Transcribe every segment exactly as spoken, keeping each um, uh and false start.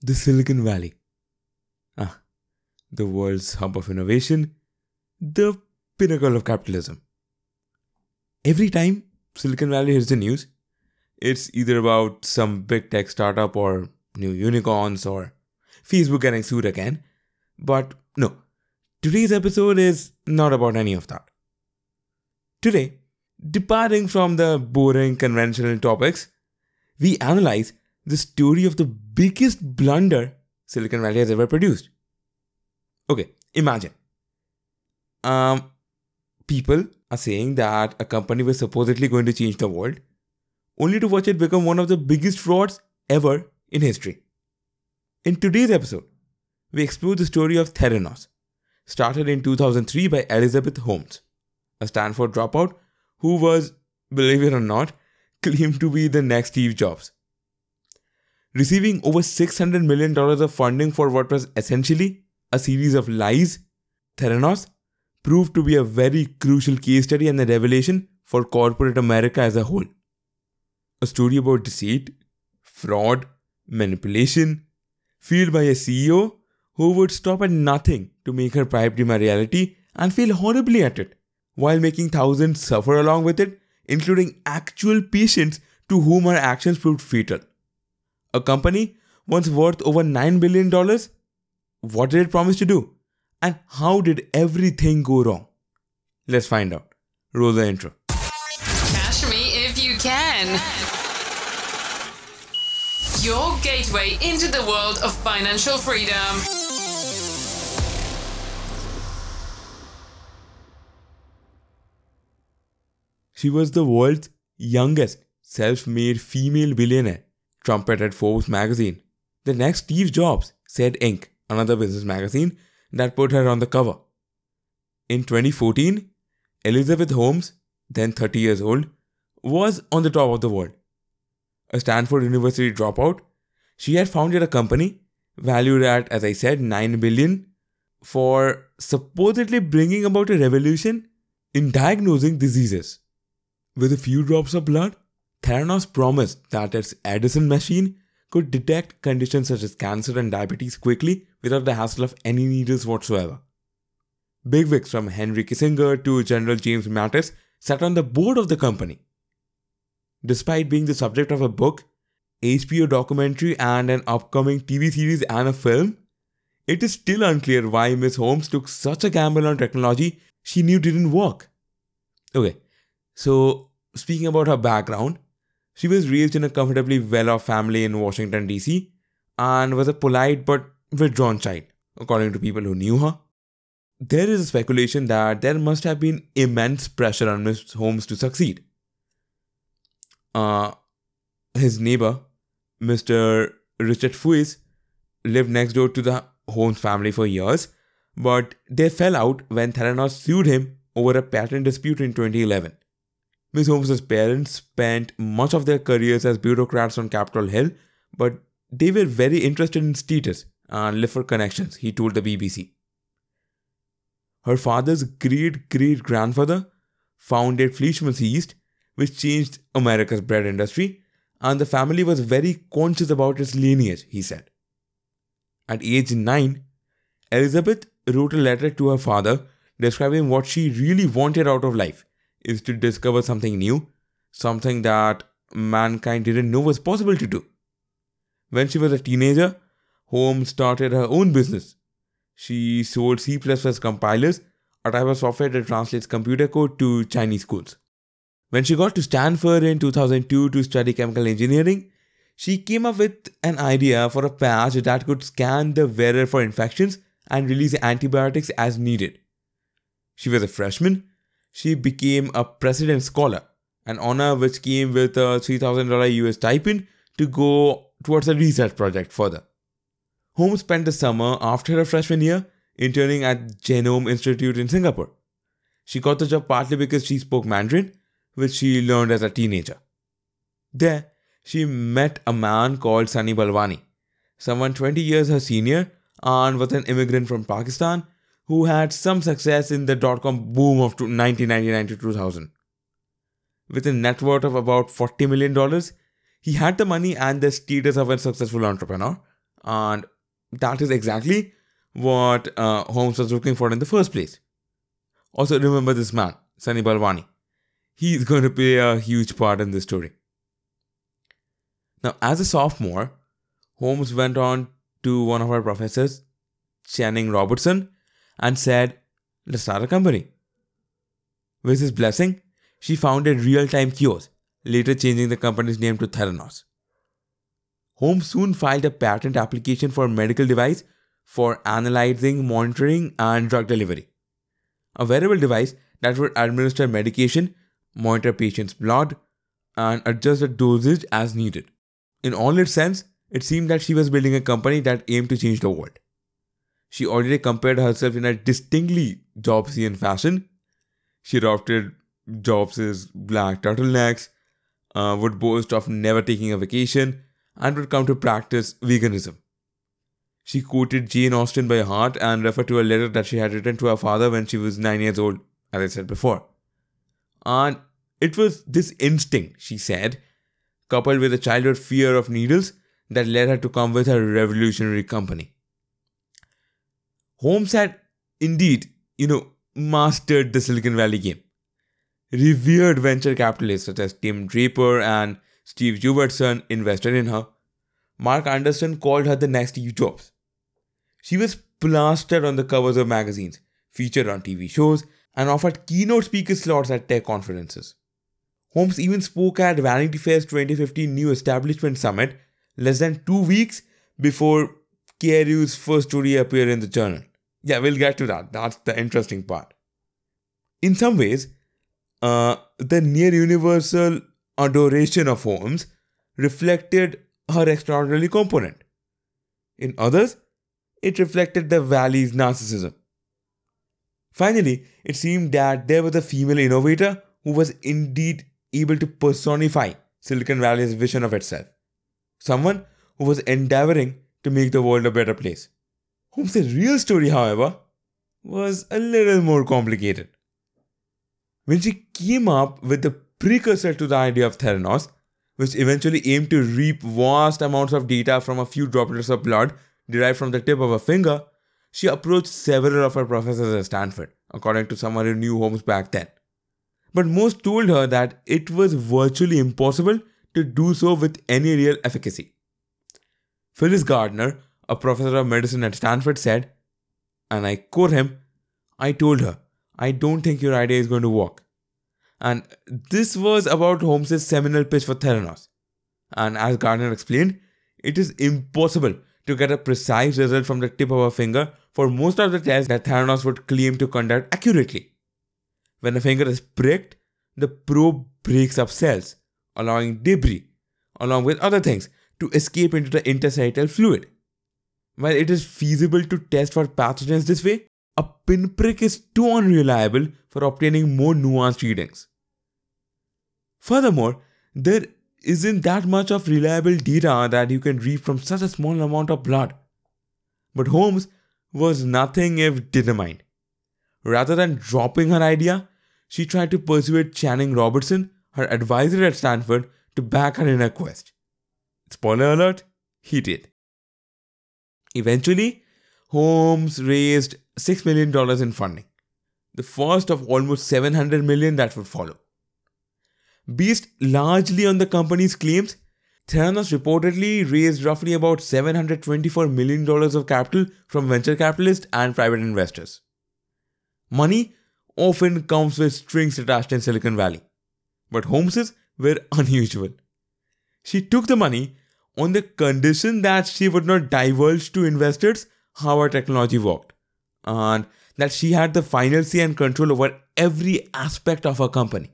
the Silicon Valley. Ah, the world's hub of innovation, the pinnacle of capitalism. Every time Silicon Valley hits the news, it's either about some big tech startup or new unicorns or Facebook getting sued again. But no, today's episode is not about any of that. Today, departing from the boring conventional topics, we analyze the story of the biggest blunder Silicon Valley has ever produced. Okay, imagine. Um, people are saying that a company was supposedly going to change the world, only to watch it become one of the biggest frauds ever in history. In today's episode, we explore the story of Theranos, started in two thousand three by Elizabeth Holmes, a Stanford dropout who was, believe it or not, claimed to be the next Steve Jobs. Receiving over six hundred million dollars of funding for what was essentially a series of lies, Theranos proved to be a very crucial case study and a revelation for corporate America as a whole. A story about deceit, fraud, manipulation, fueled by a C E O who would stop at nothing to make her pipe dream a reality and fail horribly at it, while making thousands suffer along with it, including actual patients to whom her actions proved fatal. A company once worth over nine billion dollars? What did it promise to do? And how did everything go wrong? Let's find out. Roll the intro. Catch me if you can. Your gateway into the world of financial freedom. She was the world's youngest self-made female billionaire, trumpeted Forbes magazine. The next Steve Jobs, said Incorporated, another business magazine, that put her on the cover. In twenty fourteen, Elizabeth Holmes, then thirty years old, was on the top of the world. A Stanford University dropout, she had founded a company valued at, as I said, nine billion dollars for supposedly bringing about a revolution in diagnosing diseases. With a few drops of blood, Theranos promised that its Edison machine could detect conditions such as cancer and diabetes quickly without the hassle of any needles whatsoever. Bigwigs from Henry Kissinger to General James Mattis sat on the board of the company. Despite being the subject of a book, H B O documentary and an upcoming T V series and a film, it is still unclear why Miss Holmes took such a gamble on technology she knew didn't work. Okay, so speaking about her background, she was raised in a comfortably well-off family in Washington, D C and was a polite but withdrawn child, according to people who knew her. There is a speculation that there must have been immense pressure on Miss Holmes to succeed. Uh, his neighbor, Mister Richard Fuis, lived next door to the Holmes family for years, but they fell out when Theranos sued him over a patent dispute in twenty eleven. Miss Holmes' parents spent much of their careers as bureaucrats on Capitol Hill, but they were very interested in status and lived for connections, he told the B B C. Her father's great-great-grandfather founded Fleischmann's Yeast, which changed America's bread industry, and the family was very conscious about its lineage, he said. At age nine, Elizabeth wrote a letter to her father describing what she really wanted out of life, is to discover something new, something that mankind didn't know was possible to do. When she was a teenager, Holmes started her own business. She sold C plus plus compilers, a type of software that translates computer code to Chinese codes. When she got to Stanford in two thousand two to study chemical engineering, she came up with an idea for a patch that could scan the wearer for infections and release antibiotics as needed. She was a freshman. She became a President Scholar, an honor which came with a three thousand dollars U S stipend to go towards a research project further. Holmes spent the summer after her freshman year interning at Genome Institute in Singapore. She got the job partly because she spoke Mandarin, which she learned as a teenager. There, she met a man called Sunny Balwani, someone twenty years her senior and was an immigrant from Pakistan, who had some success in the dot-com boom of nineteen ninety-nine to two thousand. With a net worth of about forty million dollars, he had the money and the status of a successful entrepreneur And that is exactly what uh, Holmes was looking for in the first place. Also, remember this man, Sunny Balwani. He is going to play a huge part in this story. Now, as a sophomore, Holmes went on to one of our professors, Channing Robertson, and said, "Let's start a company." With his blessing, she founded Real Time Kiosks, later changing the company's name to Theranos. Holmes soon filed a patent application for a medical device for analyzing, monitoring, and drug delivery. A wearable device that would administer medication, monitor patients' blood, and adjust the dosage as needed. In all its sense, it seemed that she was building a company that aimed to change the world. She already compared herself in a distinctly Jobsian fashion. She adopted Jobs' black turtlenecks, uh, would boast of never taking a vacation, and would come to practice veganism. She quoted Jane Austen by heart and referred to a letter that she had written to her father when she was nine years old, as I said before. And it was this instinct, she said, coupled with a childhood fear of needles, that led her to come with her revolutionary company. Holmes had indeed, you know, mastered the Silicon Valley game. Revered venture capitalists such as Tim Draper and Steve Jurvetson invested in her. Mark Anderson called her the next Steve Jobs. She was plastered on the covers of magazines, featured on T V shows, and offered keynote speaker slots at tech conferences. Holmes even spoke at Vanity Fair's twenty fifteen New Establishment Summit less than two weeks before Carreyrou's first story appeared in the journal. Yeah, we'll get to that. That's the interesting part. In some ways, uh, the near-universal adoration of Holmes reflected her extraordinary component. In others, it reflected the valley's narcissism. Finally, it seemed that there was a female innovator who was indeed able to personify Silicon Valley's vision of itself. Someone who was endeavoring to make the world a better place. Holmes' real story, however, was a little more complicated. When she came up with the precursor to the idea of Theranos, which eventually aimed to reap vast amounts of data from a few droplets of blood derived from the tip of a finger, she approached several of her professors at Stanford, according to someone who knew Holmes back then. But most told her that it was virtually impossible to do so with any real efficacy. Phyllis Gardner, a professor of medicine at Stanford, said, and I quote him, "I told her, I don't think your idea is going to work." And this was about Holmes' seminal pitch for Theranos. And as Gardner explained, it is impossible to get a precise result from the tip of a finger for most of the tests that Theranos would claim to conduct accurately. When a finger is pricked, the probe breaks up cells, allowing debris, along with other things, to escape into the interstitial fluid. While it is feasible to test for pathogens this way, a pinprick is too unreliable for obtaining more nuanced readings. Furthermore, there isn't that much of reliable data that you can read from such a small amount of blood. But Holmes was nothing if determined. Rather than dropping her idea, she tried to persuade Channing Robertson, her advisor at Stanford, to back her in her quest. Spoiler alert, he did. Eventually, Holmes raised six million dollars in funding, the first of almost seven hundred million dollars that would follow. Based largely on the company's claims, Theranos reportedly raised roughly about seven hundred twenty-four million dollars of capital from venture capitalists and private investors. Money often comes with strings attached in Silicon Valley, but Holmes's were unusual. She took the money on the condition that she would not divulge to investors how her technology worked, and that she had the final say and control over every aspect of her company.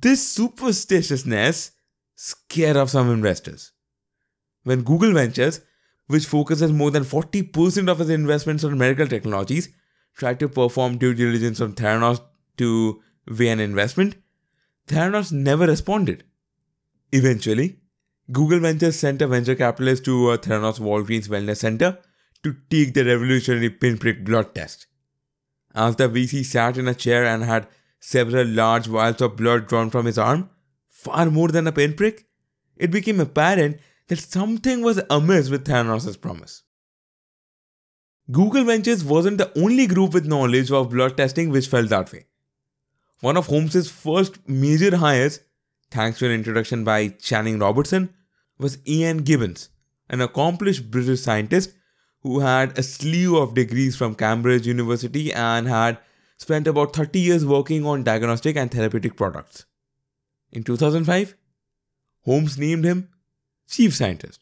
This superstitiousness scared off some investors. When Google Ventures, which focuses more than forty percent of its investments on medical technologies, tried to perform due diligence on Theranos to weigh an investment, Theranos never responded. Eventually, Google Ventures sent a venture capitalist to a Theranos Walgreens Wellness Center to take the revolutionary pinprick blood test. As the V C sat in a chair and had several large vials of blood drawn from his arm, far more than a pinprick, it became apparent that something was amiss with Theranos' promise. Google Ventures wasn't the only group with knowledge of blood testing which felt that way. One of Holmes' first major hires, thanks to an introduction by Channing Robertson, was Ian Gibbons, an accomplished British scientist who had a slew of degrees from Cambridge University and had spent about thirty years working on diagnostic and therapeutic products. In two thousand five, Holmes named him chief scientist.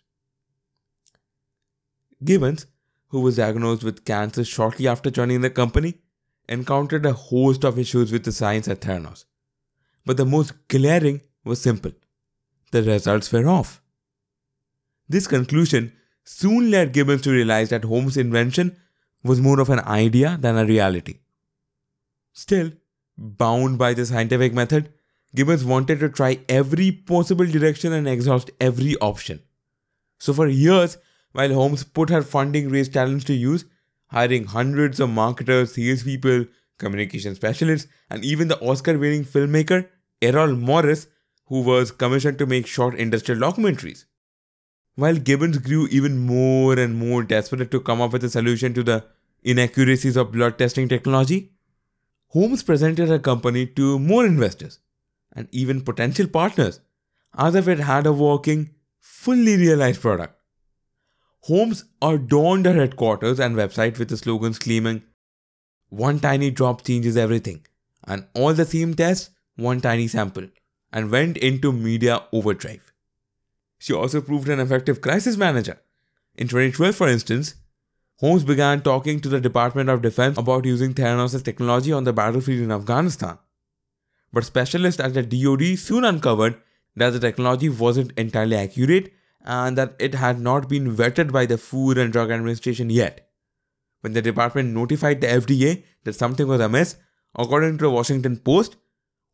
Gibbons, who was diagnosed with cancer shortly after joining the company, encountered a host of issues with the science at Theranos. But the most glaring was simple. The results were off. This conclusion soon led Gibbons to realize that Holmes' invention was more of an idea than a reality. Still, bound by the scientific method, Gibbons wanted to try every possible direction and exhaust every option. So for years, while Holmes put her funding-raised talents to use, hiring hundreds of marketers, salespeople, communication specialists, and even the Oscar-winning filmmaker Errol Morris, who was commissioned to make short industrial documentaries. While Gibbons grew even more and more desperate to come up with a solution to the inaccuracies of blood testing technology, Holmes presented her company to more investors and even potential partners, as if it had a working, fully realized product. Holmes adorned her headquarters and website with the slogans claiming, "One tiny drop changes everything," and "All the same test, one tiny sample," and went into media overdrive. She also proved an effective crisis manager. In twenty twelve, for instance, Holmes began talking to the Department of Defense about using Theranos' technology on the battlefield in Afghanistan. But specialists at the D O D soon uncovered that the technology wasn't entirely accurate and that it had not been vetted by the Food and Drug Administration yet. When the department notified the F D A that something was amiss, according to the Washington Post,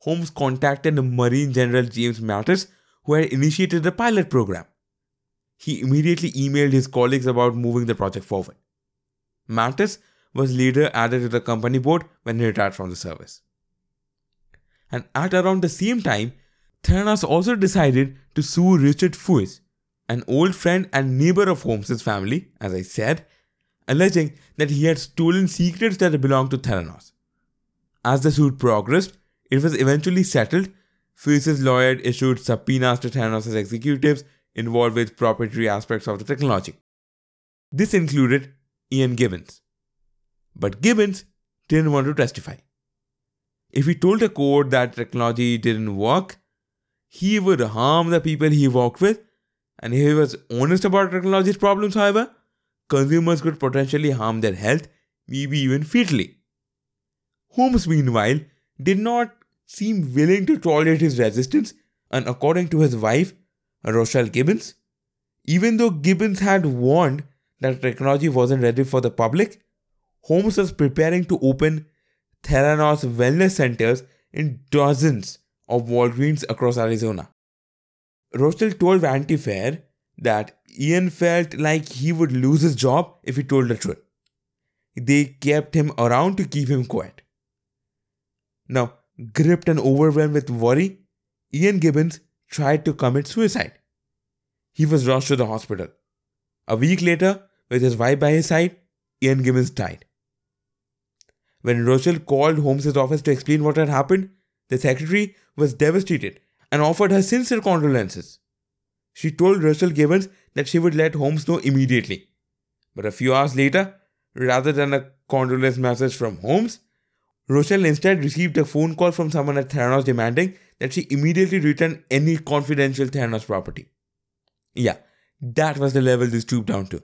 Holmes contacted Marine General James Mattis, who had initiated the pilot program. He immediately emailed his colleagues about moving the project forward. Mattis was later added to the company board when he retired from the service. And at around the same time, Theranos also decided to sue Richard Fuis, an old friend and neighbor of Holmes' family, as I said, alleging that he had stolen secrets that belonged to Theranos. As the suit progressed, it was eventually settled. Fuis' lawyer issued subpoenas to Theranos' executives involved with proprietary aspects of the technology. This included Ian Gibbons. But Gibbons didn't want to testify. If he told the court that technology didn't work, he would harm the people he worked with, and if he was honest about technology's problems, however, consumers could potentially harm their health, maybe even fatally. Holmes, meanwhile, did not seem willing to tolerate his resistance, and according to his wife, Rochelle Gibbons, even though Gibbons had warned that technology wasn't ready for the public, Holmes was preparing to open Theranos wellness centers in dozens of Walgreens across Arizona. Rochelle told Vanity Fair that Ian felt like he would lose his job if he told the truth. They kept him around to keep him quiet. Now, gripped and overwhelmed with worry, Ian Gibbons tried to commit suicide. He was rushed to the hospital. A week later, with his wife by his side, Ian Gibbons died. When Rochelle called Holmes' office to explain what had happened, the secretary was devastated and offered her sincere condolences. She told Rochelle Gibbons that she would let Holmes know immediately. But a few hours later, rather than a condolence message from Holmes, Rochelle instead received a phone call from someone at Theranos demanding that she immediately return any confidential Theranos property. Yeah, that was the level this stooped down to.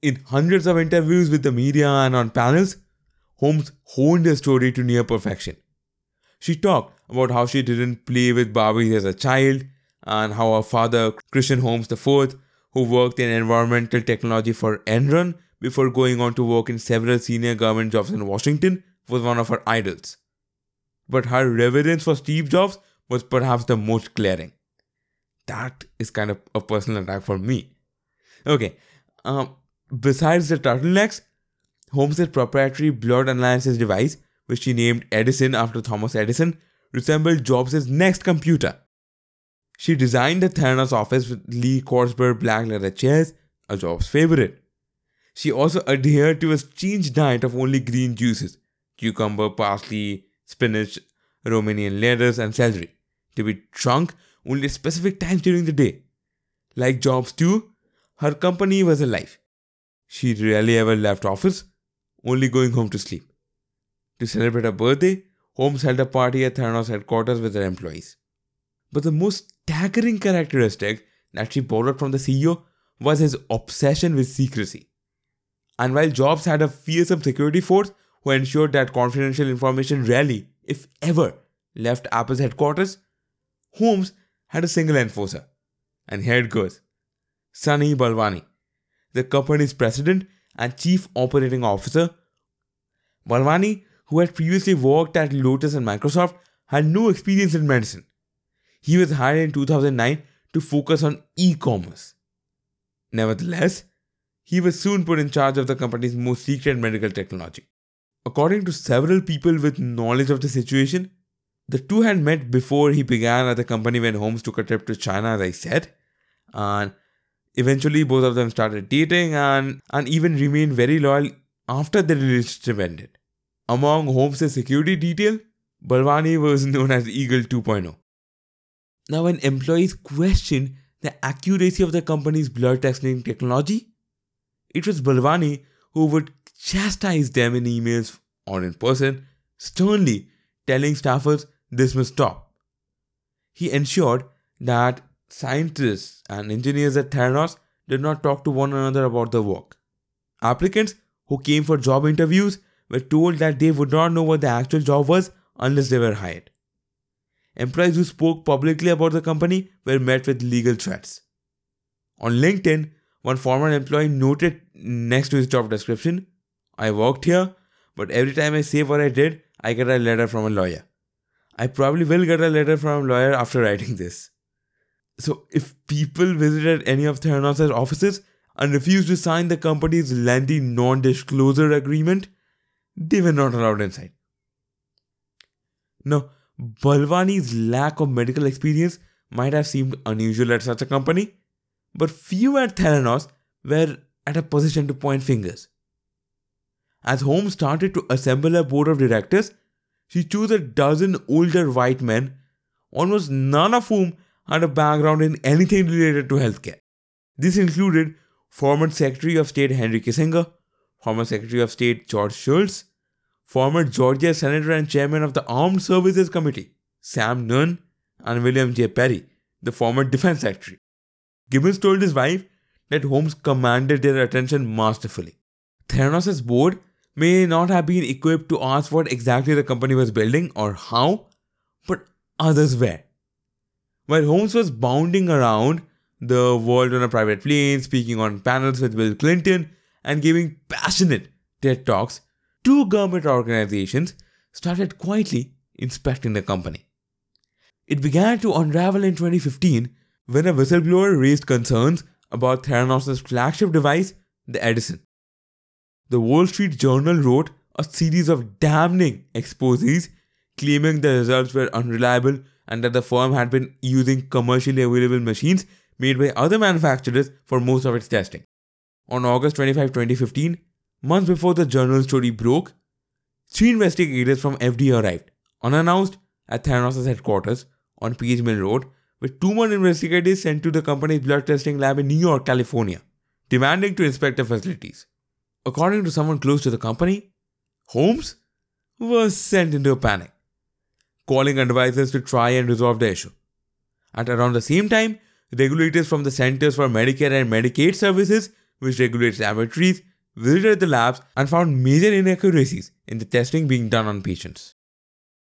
In hundreds of interviews with the media and on panels, Holmes honed her story to near perfection. She talked about how she didn't play with Barbies as a child and how her father, Christian Holmes the fourth, who worked in environmental technology for Enron before going on to work in several senior government jobs in Washington, was one of her idols. But her reverence for Steve Jobs was perhaps the most glaring. That is kind of a personal attack for me. Okay, um, besides the turtlenecks, Holmes' proprietary blood analysis device, which she named Edison after Thomas Edison, resembled Jobs' next computer. She designed the Theranos office with Lee Korsberg black leather chairs, a Jobs favorite. She also adhered to a strange diet of only green juices, cucumber, parsley, spinach, Romanian lettuce and celery, to be drunk only at specific times during the day. Like Jobs too, her company was her life. She rarely ever left office, only going home to sleep. To celebrate her birthday, Holmes held a party at Theranos headquarters with her employees. But the most staggering characteristic that she borrowed from the C E O was his obsession with secrecy. And while Jobs had a fearsome security force who ensured that confidential information rarely, if ever, left Apple's headquarters, Holmes had a single enforcer. And here it goes. Sunny Balwani, the company's president and chief operating officer. Balwani, who had previously worked at Lotus and Microsoft, had no experience in medicine. He was hired in two thousand nine to focus on e-commerce. Nevertheless, he was soon put in charge of the company's most secret medical technology. According to several people with knowledge of the situation, the two had met before he began at the company when Holmes took a trip to China, as I said, and eventually both of them started dating and, and even remained very loyal after their relationship ended. Among Holmes' security detail, Balwani was known as Eagle two point oh. Now, when employees questioned the accuracy of the company's blood testing technology, it was Balwani who would chastise them in emails or in person, sternly telling staffers this must stop. He ensured that scientists and engineers at Theranos did not talk to one another about the work. Applicants who came for job interviews were told that they would not know what the actual job was unless they were hired. Employees who spoke publicly about the company were met with legal threats. On LinkedIn, one former employee noted next to his job description, "I worked here, but every time I say what I did, I get a letter from a lawyer. I probably will get a letter from a lawyer after writing this." So if people visited any of Theranos' offices and refused to sign the company's lengthy non-disclosure agreement, they were not allowed inside. Now, Balwani's lack of medical experience might have seemed unusual at such a company, but few at Theranos were at a position to point fingers. As Holmes started to assemble her board of directors, she chose a dozen older white men, almost none of whom had a background in anything related to healthcare. This included former Secretary of State Henry Kissinger, former Secretary of State George Shultz, former Georgia Senator and Chairman of the Armed Services Committee, Sam Nunn, and William J. Perry, the former Defense Secretary. Gibbons told his wife that Holmes commanded their attention masterfully. Theranos' board may not have been equipped to ask what exactly the company was building or how, but others were. While Holmes was bounding around the world on a private plane, speaking on panels with Bill Clinton, and giving passionate TED Talks, two government organizations started quietly inspecting the company. It began to unravel in twenty fifteen when a whistleblower raised concerns about Theranos' flagship device, the Edison. The Wall Street Journal wrote a series of damning exposés claiming the results were unreliable and that the firm had been using commercially available machines made by other manufacturers for most of its testing. On August twenty-fifth, twenty fifteen, months before the journal story broke, three investigators from F D A arrived, unannounced, at Theranos' headquarters on Page Mill Road, with two more investigators sent to the company's blood testing lab in New York, California, demanding to inspect the facilities. According to someone close to the company, Holmes was sent into a panic, calling advisors to try and resolve the issue. At around the same time, regulators from the Centers for Medicare and Medicaid Services, which regulates laboratories, visited the labs and found major inaccuracies in the testing being done on patients.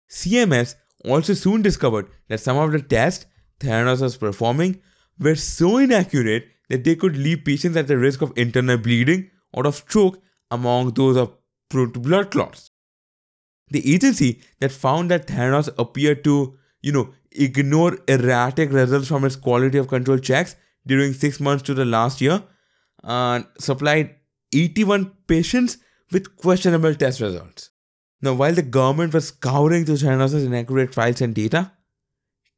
C M S also soon discovered that some of the tests Theranos was performing were so inaccurate that they could leave patients at the risk of internal bleeding or of stroke, among those of prone to blood clots. The agency that found that Theranos appeared to, you know, ignore erratic results from its quality of control checks during six months to the last year and supplied eighty-one patients with questionable test results. Now, while the government was scouring through Theranos' inaccurate files and data,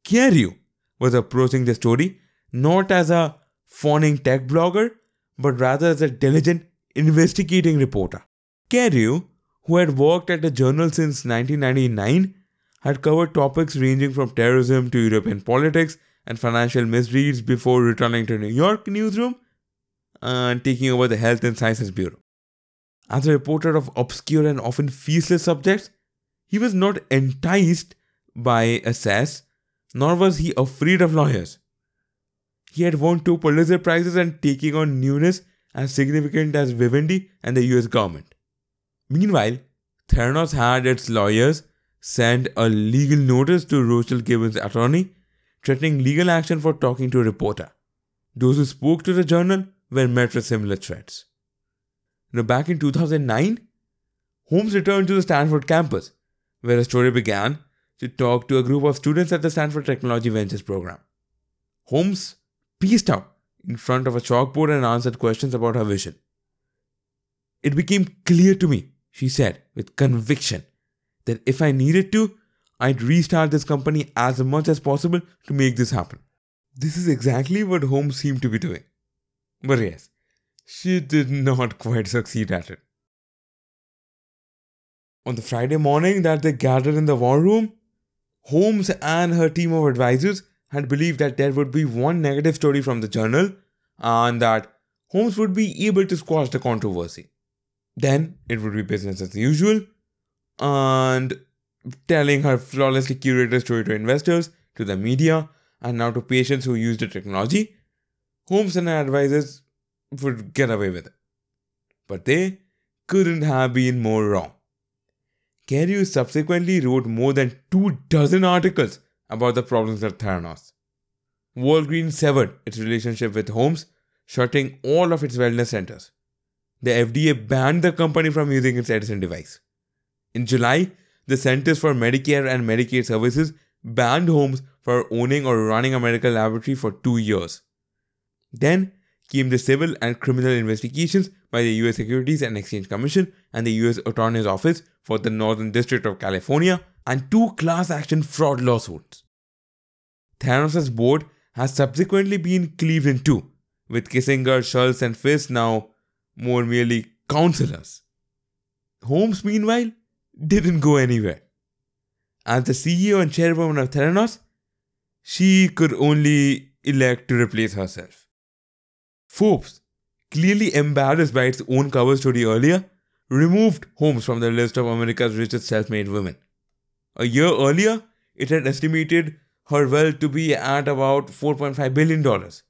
Carreyrou, was approaching the story not as a fawning tech blogger, but rather as a diligent investigating reporter. Carreyrou, who had worked at the journal since nineteen ninety-nine, had covered topics ranging from terrorism to European politics and financial misdeeds before returning to New York newsroom and taking over the Health and Sciences Bureau. As a reporter of obscure and often feastless subjects, he was not enticed by access, nor was he afraid of lawyers. He had won two Pulitzer Prizes and taking on newness as significant as Vivendi and the U S government. Meanwhile, Theranos had its lawyers send a legal notice to Rochelle Gibbons' attorney, threatening legal action for talking to a reporter. Those who spoke to the journal were met with similar threats. Now, back in two thousand nine, Holmes returned to the Stanford campus, where a story began, to talk to a group of students at the Stanford Technology Ventures program. Holmes pieced out in front of a chalkboard and answered questions about her vision. "It became clear to me," she said with conviction, "that if I needed to, I'd restart this company as much as possible to make this happen." This is exactly what Holmes seemed to be doing. But yes, she did not quite succeed at it. On the Friday morning that they gathered in the war room, Holmes and her team of advisors had believed that there would be one negative story from the journal and that Holmes would be able to squash the controversy. Then it would be business as usual and telling her flawlessly curated story to investors, to the media, and now to patients who use the technology. Holmes and her advisors would get away with it. But they couldn't have been more wrong. Carreyrou subsequently wrote more than two dozen articles about the problems at Theranos. Walgreens severed its relationship with Holmes, shutting all of its wellness centers. The F D A banned the company from using its Edison device. In July, the Centers for Medicare and Medicaid Services banned Holmes for owning or running a medical laboratory for two years. Then came the civil and criminal investigations by the U S Securities and Exchange Commission and the U S Attorney's Office for the Northern District of California and two class action fraud lawsuits. Theranos' board has subsequently been cleaved in two, with Kissinger, Shultz and Fuis now more merely counselors. Holmes, meanwhile, didn't go anywhere. As the C E O and chairwoman of Theranos, she could only elect to replace herself. Forbes, clearly embarrassed by its own cover story earlier, removed Holmes from the list of America's richest self-made women. A year earlier, it had estimated her wealth to be at about four point five billion dollars.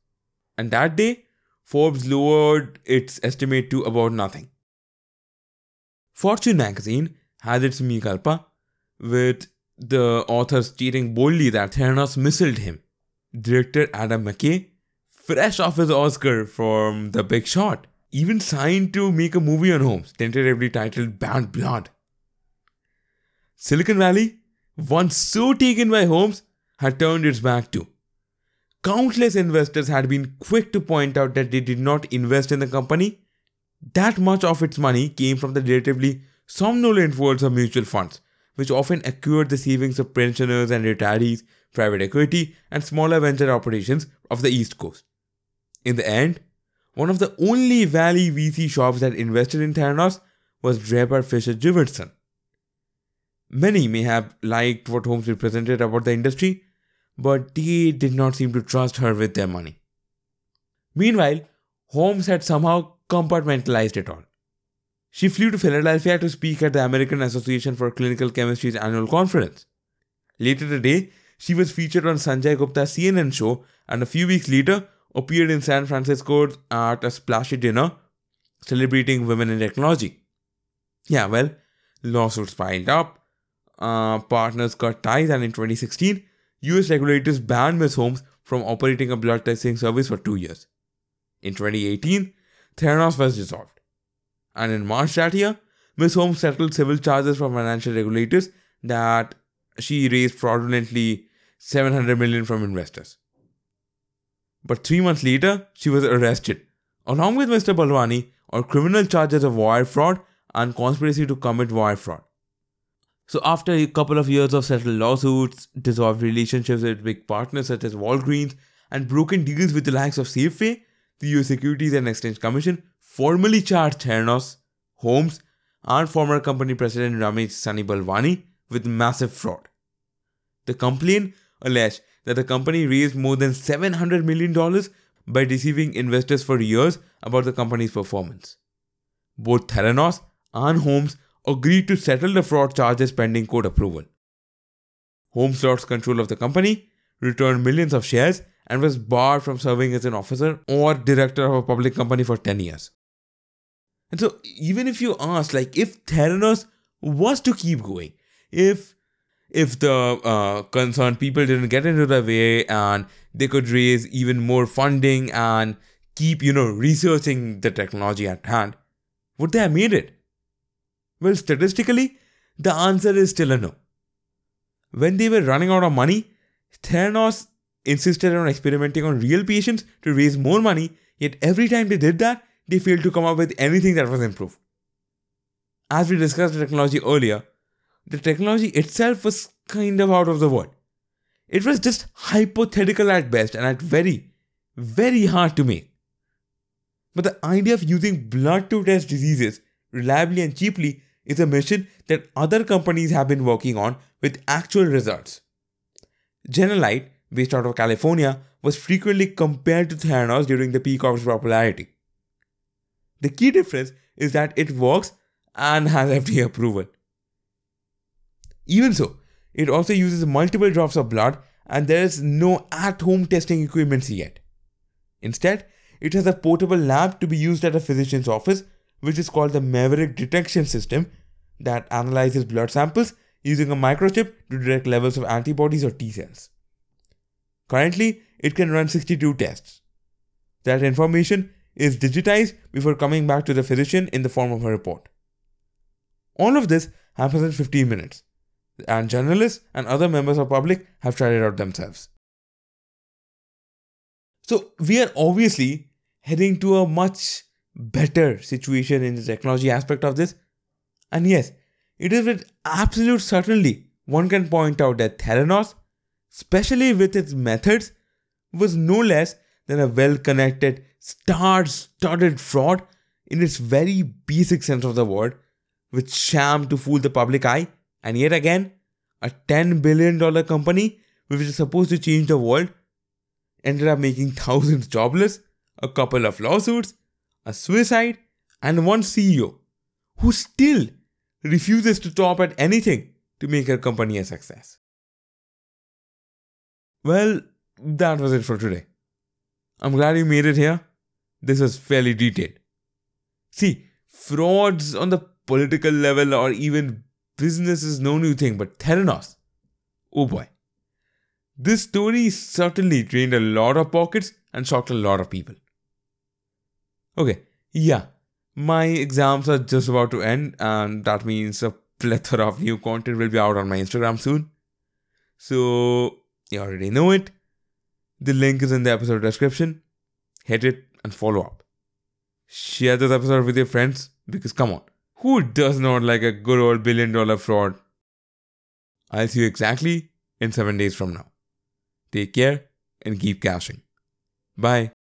And that day, Forbes lowered its estimate to about nothing. Fortune magazine had its Mikalpa, with the author stating boldly that Theranos missiled him. Director Adam McKay, fresh off his Oscar from The Big Shot, even signed to make a movie on Holmes, tentatively titled Bad Blood. Silicon Valley, once so taken by Holmes, had turned its back too. Countless investors had been quick to point out that they did not invest in the company. That much of its money came from the relatively somnolent worlds of mutual funds, which often acquired the savings of pensioners and retirees, private equity, and smaller venture operations of the East Coast. In the end, one of the only Valley V C shops that invested in Theranos was Draper Fisher Jurvetson. Many may have liked what Holmes represented about the industry, but they did not seem to trust her with their money. Meanwhile, Holmes had somehow compartmentalized it all. She flew to Philadelphia to speak at the American Association for Clinical Chemistry's annual conference. Later that day, she was featured on Sanjay Gupta's C N N show and a few weeks later appeared in San Francisco at a splashy dinner celebrating women in technology. Yeah, well, lawsuits piled up, Uh, partners cut ties, and in twenty sixteen, U S regulators banned Miz Holmes from operating a blood testing service for two years. In twenty eighteen, Theranos was dissolved. And in March that year, Miz Holmes settled civil charges from financial regulators that she raised fraudulently seven hundred million dollars from investors. But three months later, she was arrested, along with Mister Balwani, on criminal charges of wire fraud and conspiracy to commit wire fraud. So after a couple of years of settled lawsuits, dissolved relationships with big partners such as Walgreens, and broken deals with the likes of Safeway, the U S Securities and Exchange Commission formally charged Theranos, Holmes, and former company president Ramesh Sunny Balwani with massive fraud. The complaint alleged that the company raised more than seven hundred million dollars by deceiving investors for years about the company's performance. Both Theranos and Holmes agreed to settle the fraud charges pending court approval. Holmes lost control of the company, returned millions of shares, and was barred from serving as an officer or director of a public company for ten years. And so even if you ask, like, if Theranos was to keep going, if if the uh, concerned people didn't get into the way and they could raise even more funding and keep, you know, researching the technology at hand, would they have made it? Well, statistically, the answer is still a no. When they were running out of money, Theranos insisted on experimenting on real patients to raise more money, yet every time they did that, they failed to come up with anything that was improved. As we discussed the technology earlier, the technology itself was kind of out of the world. It was just hypothetical at best and at very, very hard to make. But the idea of using blood to test diseases reliably and cheaply is a mission that other companies have been working on with actual results. GenaLyte, based out of California, was frequently compared to Theranos during the peak of its popularity. The key difference is that it works and has F D A approval. Even so, it also uses multiple drops of blood and there is no at-home testing equipment yet. Instead, it has a portable lab to be used at a physician's office, which is called the Maverick Detection System, that analyzes blood samples using a microchip to detect levels of antibodies or T-cells. Currently, it can run sixty-two tests. That information is digitized before coming back to the physician in the form of a report. All of this happens in fifteen minutes, and journalists and other members of the public have tried it out themselves. So we are obviously heading to a much better situation in the technology aspect of this. And yes, it is with absolute certainty one can point out that Theranos, especially with its methods, was no less than a well-connected, star-studded fraud in its very basic sense of the word, which sham to fool the public eye, and yet again, a ten billion dollars company which is supposed to change the world ended up making thousands jobless, a couple of lawsuits, a suicide, and one C E O who still refuses to top at anything to make her company a success. Well, that was it for today. I'm glad you made it here. This was fairly detailed. See, frauds on the political level or even business is no new thing, but Theranos, oh boy. This story certainly drained a lot of pockets and shocked a lot of people. Okay, yeah, my exams are just about to end and that means a plethora of new content will be out on my Instagram soon. So, you already know it. The link is in the episode description. Hit it and follow up. Share this episode with your friends because come on, who does not like a good old billion dollar fraud? I'll see you exactly in seven days from now. Take care and keep cashing. Bye.